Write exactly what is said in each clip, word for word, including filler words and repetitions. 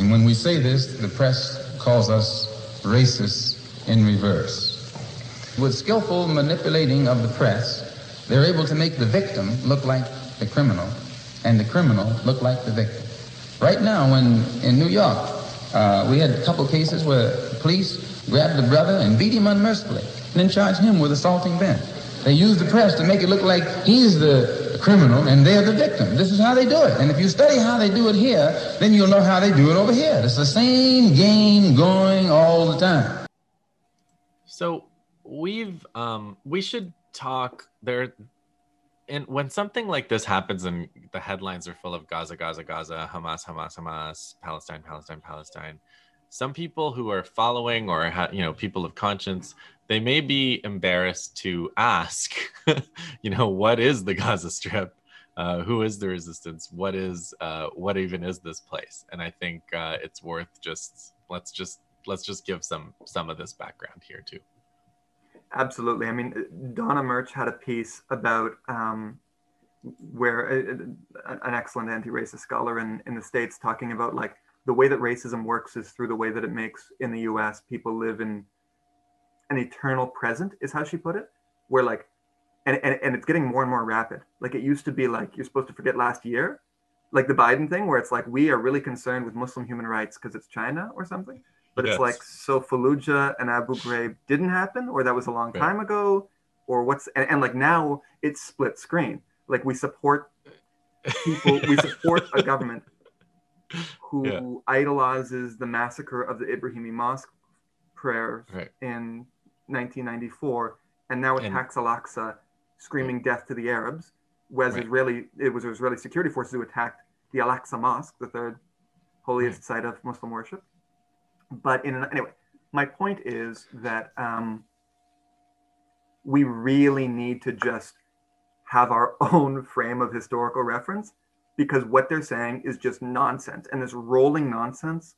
And when we say this, the press calls us racists in reverse. With skillful manipulating of the press, they're able to make the victim look like the criminal and the criminal look like the victim. Right now, when in New York, uh, we had a couple cases where police grabbed a brother and beat him unmercifully and then charged him with assaulting Ben. They use the press to make it look like he's the criminal and they're the victim. This is how they do it. And if you study how they do it here, then you'll know how they do it over here. It's the same game going all the time. So we've, um, we should talk there. And when something like this happens and the headlines are full of Gaza, Gaza, Gaza, Hamas, Hamas, Hamas, Palestine, Palestine, Palestine, some people who are following or, ha- you know, people of conscience, they may be embarrassed to ask, you know, what is the Gaza Strip? Uh, who is the resistance? What is, uh, what even is this place? And I think uh, it's worth just, let's just, let's just give some, some of this background here too. Absolutely. I mean, Donna Murch had a piece about um, where uh, an excellent anti-racist scholar in, in the States talking about like the way that racism works is through the way that it makes in the U S people live in an eternal present is how she put it, where like, and, and, and it's getting more and more rapid. Like it used to be like, you're supposed to forget last year, like the Biden thing where it's like, we are really concerned with Muslim human rights because it's China or something. But yes. It's like, so Fallujah and Abu Ghraib didn't happen, or that was a long time yeah. ago, or what's, and, and like now it's split screen. Like we support people, we support a government who yeah. idolizes the massacre of the Ibrahimi Mosque prayers right. in nineteen ninety-four, and now attacks and, Al-Aqsa, screaming right. death to the Arabs, whereas right. Israeli, it was Israeli security forces who attacked the Al-Aqsa Mosque, the third holiest right. site of Muslim worship. But in an, anyway, my point is that um, we really need to just have our own frame of historical reference because what they're saying is just nonsense and this rolling nonsense.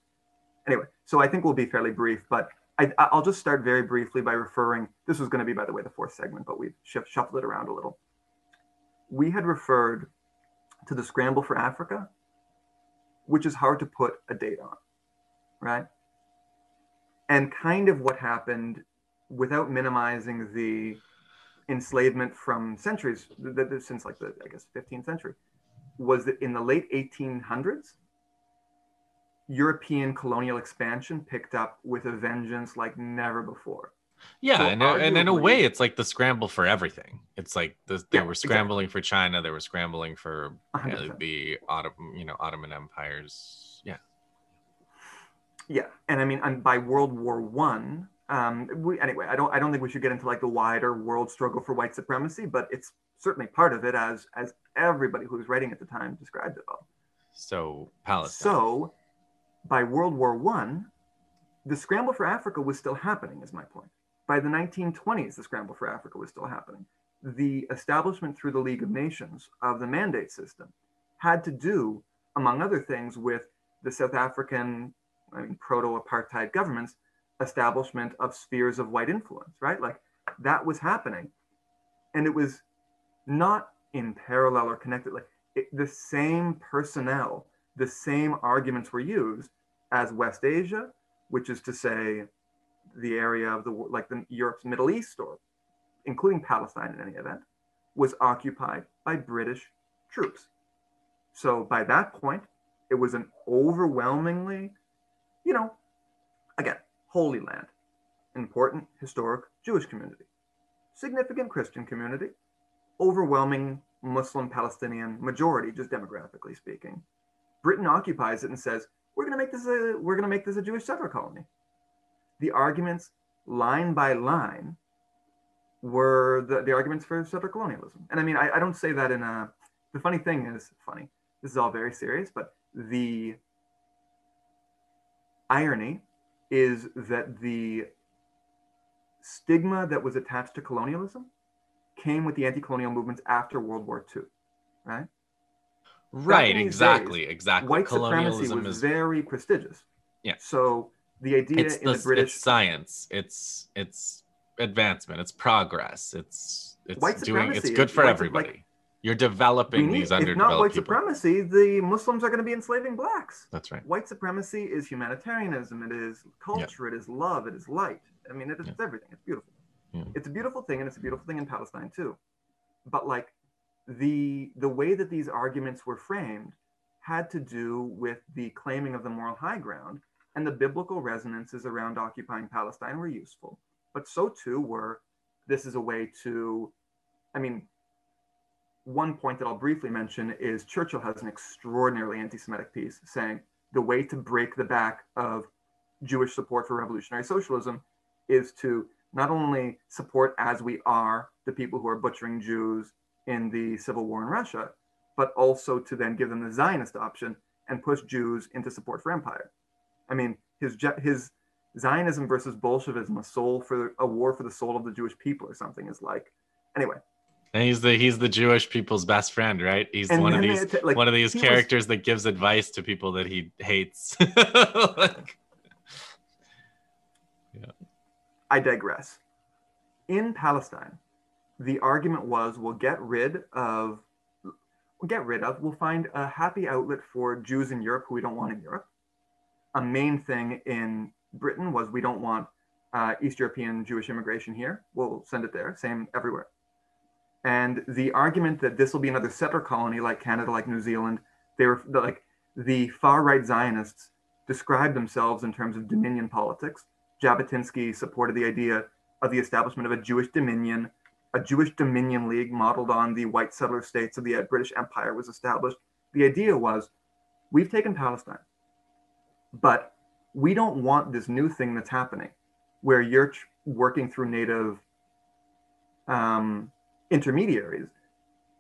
Anyway, so I think we'll be fairly brief, but I, I'll just start very briefly by referring, this was going to be, by the way, the fourth segment, but we've sh- shuffled it around a little. We had referred to the scramble for Africa, which is hard to put a date on, right? And kind of what happened, without minimizing the enslavement from centuries, the, the, since like the, I guess, fifteenth century, was that in the late eighteen hundreds, European colonial expansion picked up with a vengeance like never before. Yeah, so and, arguably, and in a way, it's like the scramble for everything. It's like the, they yeah, were scrambling exactly. for China, they were scrambling for uh, the Ottoman, you know, Ottoman empires. Yeah. Yeah, and I mean, and by World War One, um, we, anyway, I don't, I don't think we should get into like the wider world struggle for white supremacy, but it's certainly part of it, as as everybody who was writing at the time described it all. So Palestine. So, by World War One, the scramble for Africa was still happening. Is my point. By the nineteen twenties, the scramble for Africa was still happening. The establishment through the League of Nations of the mandate system had to do, among other things, with the South African. I mean, proto-apartheid governments, establishment of spheres of white influence, right? Like that was happening. And it was not in parallel or connected. Like it, the same personnel, the same arguments were used as West Asia, which is to say the area of the, like the Europe's Middle East or including Palestine in any event, was occupied by British troops. So by that point, it was an overwhelmingly you know, again, Holy Land, important historic Jewish community, significant Christian community, overwhelming Muslim Palestinian majority, just demographically speaking. Britain occupies it and says, we're going to make this a, we're going to make this a Jewish settler colony. The arguments line by line were the, the arguments for settler colonialism. And I mean, I, I don't say that in a, the funny thing is, funny, this is all very serious, but the irony is that the stigma that was attached to colonialism came with the anti-colonial movements after World War Two, right? Right, exactly, days, exactly. White colonialism supremacy was is very prestigious. Yeah. So the idea it's in the, the British it's science, it's it's advancement, it's progress, it's it's white doing, it's good for everybody. Like, You're developing need, these underdeveloped people. It's not white supremacy. The Muslims are going to be enslaving blacks. That's right. White supremacy is humanitarianism. It is culture. Yeah. It is love. It is light. I mean, it is yeah. everything. It's beautiful. Yeah. It's a beautiful thing, and it's a beautiful thing in Palestine, too. But, like, the, the way that these arguments were framed had to do with the claiming of the moral high ground, and the biblical resonances around occupying Palestine were useful. But so, too, were this is a way to, I mean... One point that I'll briefly mention is Churchill has an extraordinarily anti-Semitic piece saying the way to break the back of Jewish support for revolutionary socialism is to not only support as we are the people who are butchering Jews in the civil war in Russia, but also to then give them the Zionist option and push Jews into support for empire. I mean, his his Zionism versus Bolshevism, a soul for a war for the soul of the Jewish people or something is like, anyway. And he's the he's the Jewish people's best friend, right? He's and one of these t- like, one of these characters was... that gives advice to people that he hates. like... yeah. I digress. In Palestine, the argument was we'll get rid of we'll get rid of, we'll find a happy outlet for Jews in Europe who we don't want in Europe. A main thing in Britain was we don't want uh, East European Jewish immigration here. We'll send it there, same everywhere. And the argument that this will be another settler colony like Canada, like New Zealand, they were like the far-right Zionists described themselves in terms of dominion politics. Jabotinsky supported the idea of the establishment of a Jewish dominion. A Jewish dominion league modeled on the white settler states of the British Empire was established. The idea was, we've taken Palestine, but we don't want this new thing that's happening where you're working through native... Um, intermediaries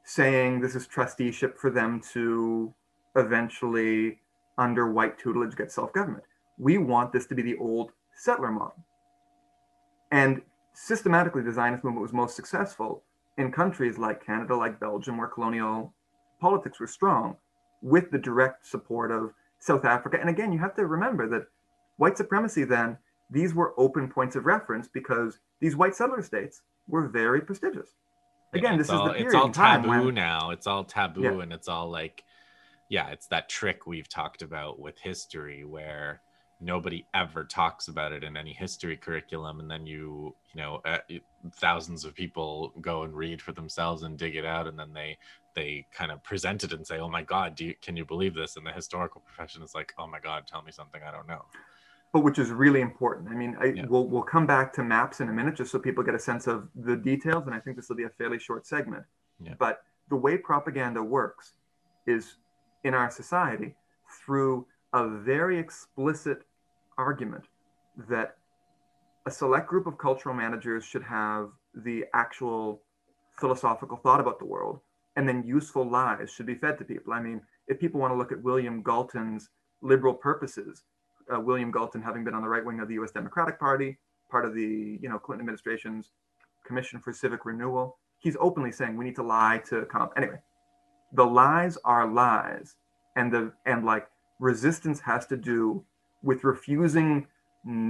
saying this is trusteeship for them to eventually under white tutelage get self-government. We want this to be the old settler model. And systematically the Zionist movement was most successful in countries like Canada, like Belgium, where colonial politics were strong, with the direct support of South Africa. And again, you have to remember that white supremacy then, these were open points of reference because these white settler states were very prestigious. Again, this is the period. It's all taboo now. It's all taboo, and it's all like, yeah, it's that trick we've talked about with history, where nobody ever talks about it in any history curriculum, and then you, you know, uh, thousands of people go and read for themselves and dig it out, and then they, they kind of present it and say, "Oh my God, do you, can you believe this?" And the historical profession is like, "Oh my God, tell me something I don't know." But which is really important. I mean, I, yeah. we'll we'll come back to maps in a minute just so people get a sense of the details, and I think this will be a fairly short segment. Yeah. But the way propaganda works is in our society through a very explicit argument that a select group of cultural managers should have the actual philosophical thought about the world, and then useful lies should be fed to people. I mean, if people want to look at William Galton's liberal purposes, Uh, William Galton, having been on the right wing of the U S Democratic Party, part of the you know Clinton administration's Commission for Civic Renewal, he's openly saying we need to lie to comp. Anyway, the lies are lies, and the and like resistance has to do with refusing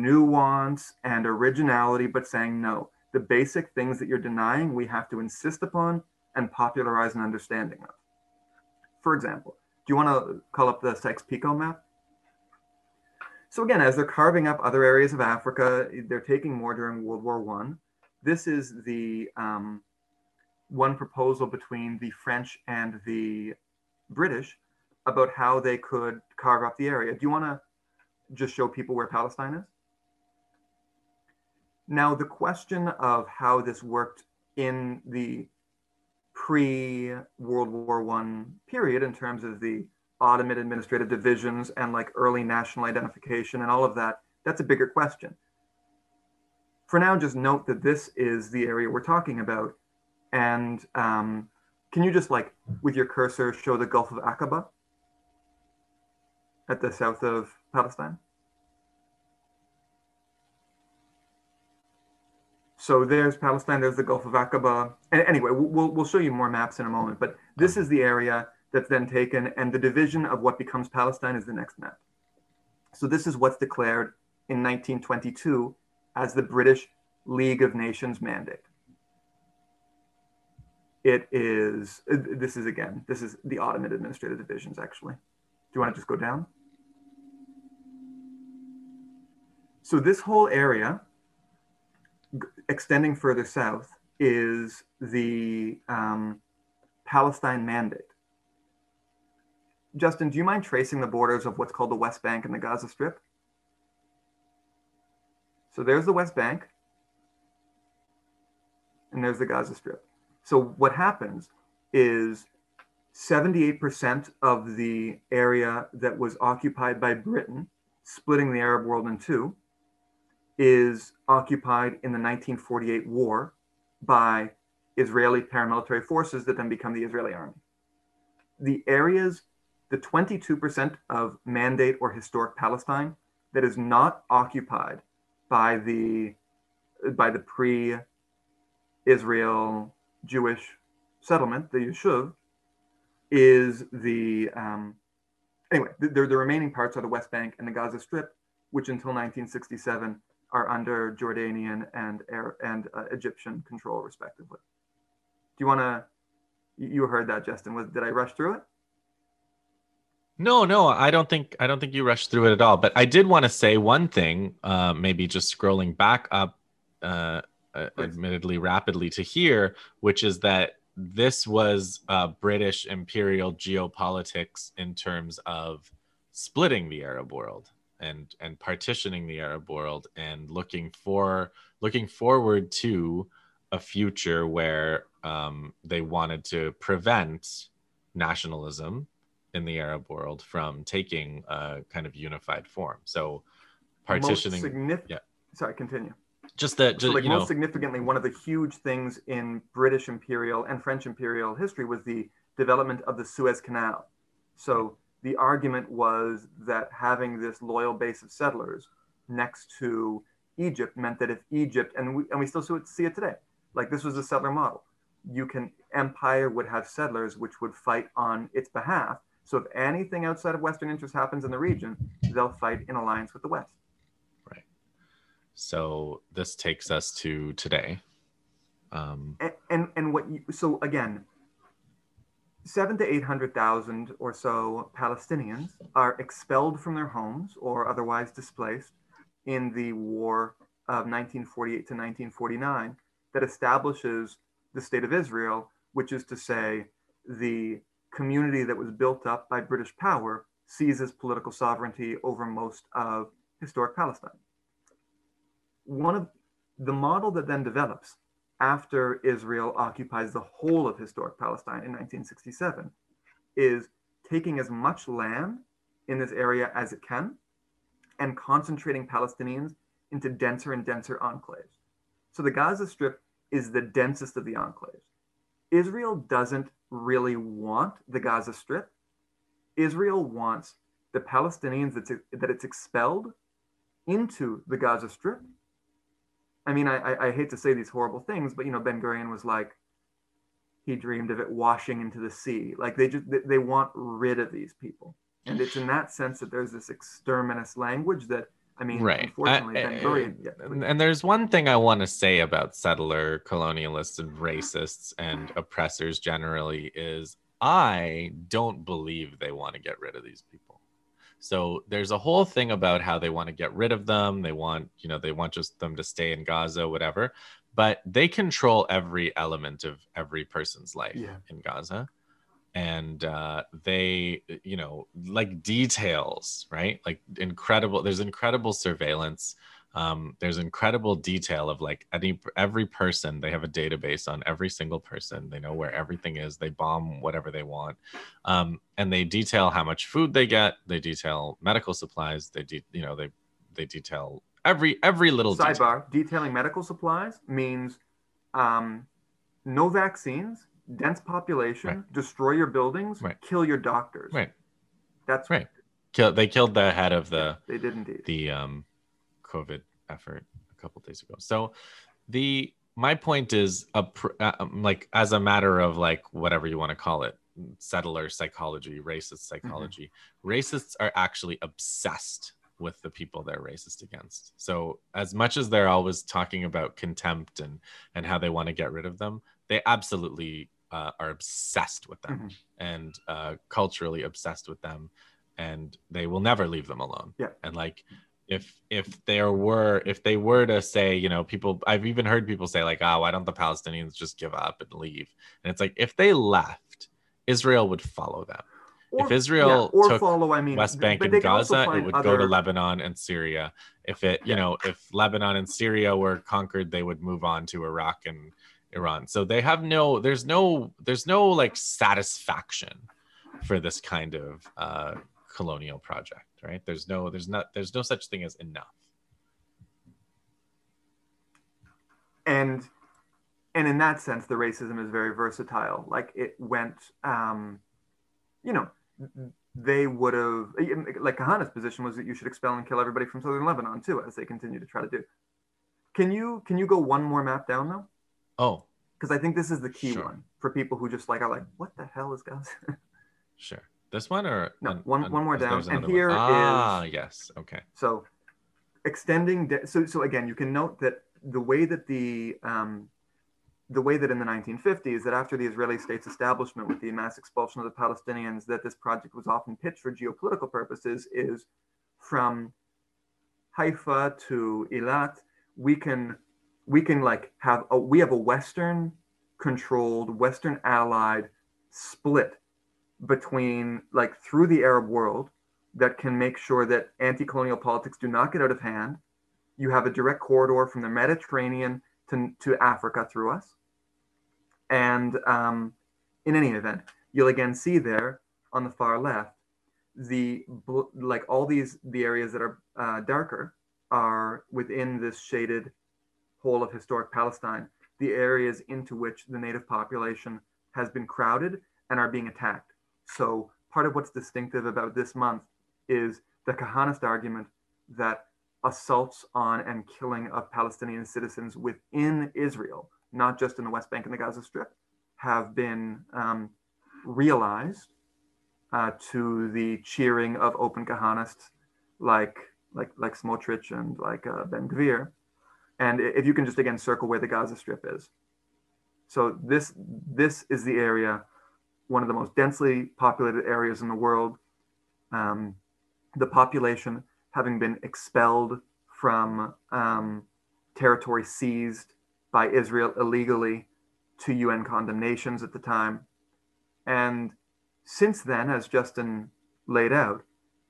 nuance and originality, but saying no, the basic things that you're denying, we have to insist upon and popularize an understanding of. For example, do you want to call up the Sykes Picot map? So again, as they're carving up other areas of Africa, they're taking more during World War One. This is the um, one proposal between the French and the British about how they could carve up the area. Do you want to just show people where Palestine is? Now, the question of how this worked in the pre-World War One period in terms of the Ottoman administrative divisions and like early national identification and all of that, that's a bigger question. For now, just note that this is the area we're talking about. And um, can you just like, with your cursor, show the Gulf of Aqaba at the south of Palestine? So there's Palestine, there's the Gulf of Aqaba. And anyway, we'll, we'll show you more maps in a moment, but this is the area that's then taken, and the division of what becomes Palestine is the next map. So this is what's declared in nineteen twenty-two as the British League of Nations mandate. It is, this is again, this is the Ottoman administrative divisions, actually. Do you want to just go down? So this whole area, extending further south, is the um, Palestine Mandate. Justin, do you mind tracing the borders of what's called the West Bank and the Gaza Strip? So there's the West Bank, and there's the Gaza Strip. So what happens is seventy-eight percent of the area that was occupied by Britain, splitting the Arab world in two, is occupied in the nineteen forty-eight war by Israeli paramilitary forces that then become the Israeli army. The areas, the twenty-two percent of Mandate or historic Palestine that is not occupied by the, by the pre-Israel Jewish settlement, the Yishuv, is the, um, anyway, the, the remaining parts are the West Bank and the Gaza Strip, which until nineteen sixty-seven are under Jordanian and, and uh, Egyptian control, respectively. Do you want to, you heard that, Justin, was, did I rush through it? No, no, I don't think I don't think you rushed through it at all. But I did want to say one thing, uh, maybe just scrolling back up, uh, uh, admittedly rapidly to here, which is that this was uh, British imperial geopolitics in terms of splitting the Arab world and and partitioning the Arab world and looking for looking forward to a future where um, they wanted to prevent nationalism in the Arab world from taking a kind of unified form. So partitioning, most signif- yeah. Sorry, continue. Just that, just, so like you most know, significantly, one of the huge things in British imperial and French imperial history was the development of the Suez Canal. So the argument was that having this loyal base of settlers next to Egypt meant that if Egypt, and we, and we still see it today, like this was the settler model. You can, empire would have settlers which would fight on its behalf. So if anything outside of Western interest happens in the region, they'll fight in alliance with the West. Right. So this takes us to today. Um, and, and and what you, so again, seven to eight hundred thousand or so Palestinians are expelled from their homes or otherwise displaced in the war of nineteen forty-eight to nineteen forty-nine that establishes the state of Israel, which is to say the community that was built up by British power seizes political sovereignty over most of historic Palestine. One of the model that then develops after Israel occupies the whole of historic Palestine in nineteen sixty-seven is taking as much land in this area as it can and concentrating Palestinians into denser and denser enclaves. So the Gaza Strip is the densest of the enclaves. Israel doesn't really want the Gaza Strip. Israel wants the Palestinians that's, that it's expelled into the Gaza Strip. I mean, I, I hate to say these horrible things, but you know, Ben-Gurion was like, he dreamed of it washing into the sea. Like they just, they want rid of these people. And it's in that sense that there's this exterminist language that, I mean, right. Unfortunately, I, Ben-Gurion, I, yeah, and, and there's one thing I want to say about settler colonialists and racists and oppressors generally is I don't believe they want to get rid of these people. So there's a whole thing about how they want to get rid of them. They want, you know, they want just them to stay in Gaza, whatever. But they control every element of every person's life yeah. in Gaza. And uh, they, you know, like details, right? Like incredible, there's incredible surveillance. Um, there's incredible detail of like any, every person, they have a database on every single person. They know where everything is. They bomb whatever they want. Um, and they detail how much food they get. They detail medical supplies. They, de- you know, they, they detail every, every little detail. Sidebar, detailing medical supplies means um, no vaccines. Dense population, right. Destroy your buildings, right. Kill your doctors. Right. That's right. Kill, they killed the head of the they did indeed. the um, COVID effort a couple of days ago. So the my point is, a, uh, like as a matter of like whatever you want to call it, settler psychology, racist psychology, mm-hmm. racists are actually obsessed with the people they're racist against. So as much as they're always talking about contempt and and how they want to get rid of them, they absolutely uh, are obsessed with them, mm-hmm. and uh, culturally obsessed with them, and they will never leave them alone. Yeah. And like, if if there were, if they were to say, you know, people, I've even heard people say like, ah, oh, why don't the Palestinians just give up and leave? And it's like, if they left, Israel would follow them. Or, if Israel yeah, or took follow, I mean, West Bank and Gaza, it would other... go to Lebanon and Syria. If it, you know, if Lebanon and Syria were conquered, they would move on to Iraq and Iran. So they have no, there's no, there's no like satisfaction for this kind of uh, colonial project, right? There's no, there's not, there's no such thing as enough. And, and in that sense, the racism is very versatile. Like it went, um, you know, they would have, like Kahana's position was that you should expel and kill everybody from southern Lebanon too, as they continue to try to do. Can you can you go one more map down though? Oh. Because I think this is the key sure. one for people who just like are like, what the hell is Gaza? Sure. This one or? No, an, one, an, one more down. And here one. Ah, is. Ah, yes, okay. So extending, de- so so again, you can note that the way that the, um, the way that in the nineteen fifties, that after the Israeli state's establishment with the mass expulsion of the Palestinians, that this project was often pitched for geopolitical purposes is from Haifa to Eilat, we can, we can like have, a, we have a Western controlled, Western allied split between like through the Arab world that can make sure that anti-colonial politics do not get out of hand. You have a direct corridor from the Mediterranean to, to Africa through us. And um, in any event, you'll again see there on the far left, the like all these, the areas that are uh, darker are within this shaded whole of historic Palestine, the areas into which the native population has been crowded and are being attacked. So part of what's distinctive about this month is the Kahanist argument that assaults on and killing of Palestinian citizens within Israel, not just in the West Bank and the Gaza Strip, have been um, realized uh, to the cheering of open Kahanists like like like Smotrich and like uh, Ben-Gvir. And if you can just again circle where the Gaza Strip is. So this this is the area, one of the most densely populated areas in the world. Um, the population having been expelled from um, territory seized by Israel illegally to U N condemnations at the time. And since then, as Justin laid out,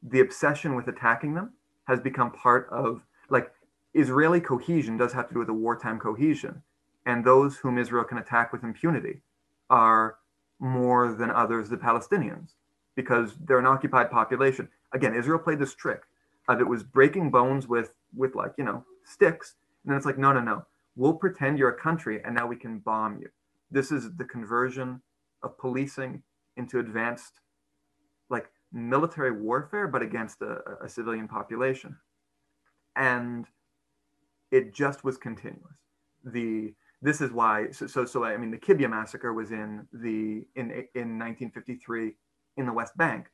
the obsession with attacking them has become part of, like, Israeli cohesion does have to do with a wartime cohesion. And those whom Israel can attack with impunity are more than others, the Palestinians, because they're an occupied population. Again, Israel played this trick. Of it was breaking bones with, with like, you know, sticks. And then it's like, no, no, no, we'll pretend you're a country and now we can bomb you. This is the conversion of policing into advanced, like, military warfare, but against a, a civilian population. And it just was continuous. The, this is why, so, so, so I mean, the Kibya massacre was in the, in, in nineteen fifty-three in the West Bank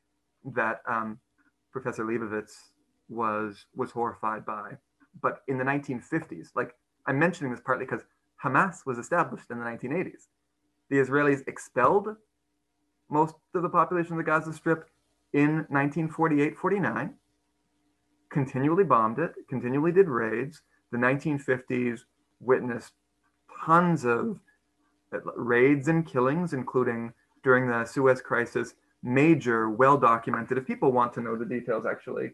that um, Professor Leibovitz was was horrified by. But in the nineteen fifties, like I'm mentioning this partly because Hamas was established in the nineteen eighties. The Israelis expelled most of the population of the Gaza Strip in nineteen forty-eight forty-nine, continually bombed it, continually did raids. The nineteen fifties witnessed tons of raids and killings, including during the Suez Crisis, major, well-documented, if people want to know the details actually,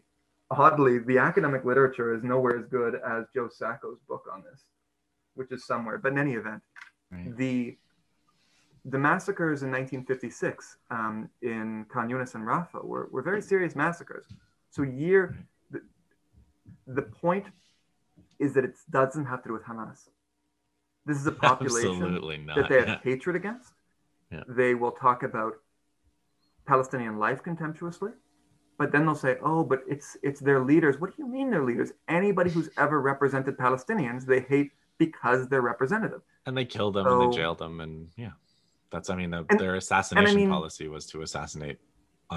oddly, the academic literature is nowhere as good as Joe Sacco's book on this, which is somewhere. But in any event, right. the the massacres in nineteen fifty-six um, in Khan Yunis and Rafah were, were very serious massacres. So year, the, the point is that it doesn't have to do with Hamas. This is a population that they have yeah. hatred against. Yeah. They will talk about Palestinian life contemptuously. But then they'll say, oh, but it's it's their leaders. What do you mean their leaders? Anybody who's ever represented Palestinians, they hate because they're representative. And they killed them so, and they jailed them. And yeah, that's, I mean, the, and, their assassination I mean, policy was to assassinate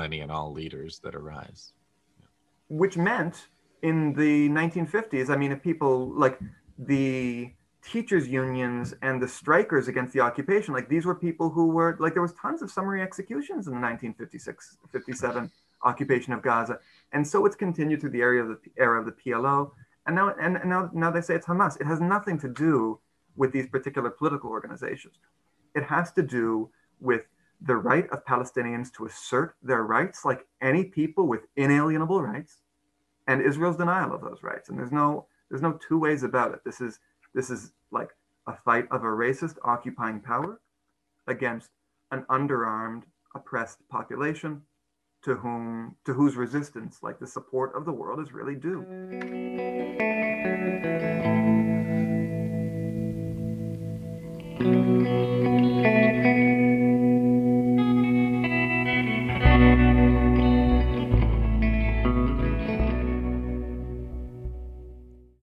any and all leaders that arise. Yeah. Which meant in the nineteen fifties, I mean, if people like the teachers unions and the strikers against the occupation. Like these were people who were, like there was tons of summary executions in the nineteen fifty-six, fifty-seven occupation of Gaza. And so it's continued through the era of the, era of the P L O. And now, and, and now, now they say it's Hamas. It has nothing to do with these particular political organizations. It has to do with the right of Palestinians to assert their rights like any people with inalienable rights, and Israel's denial of those rights. And there's no, there's no two ways about it. This is, this is like a fight of a racist occupying power against an underarmed, oppressed population to whom, to whose resistance, like the support of the world is really due. Mm-hmm.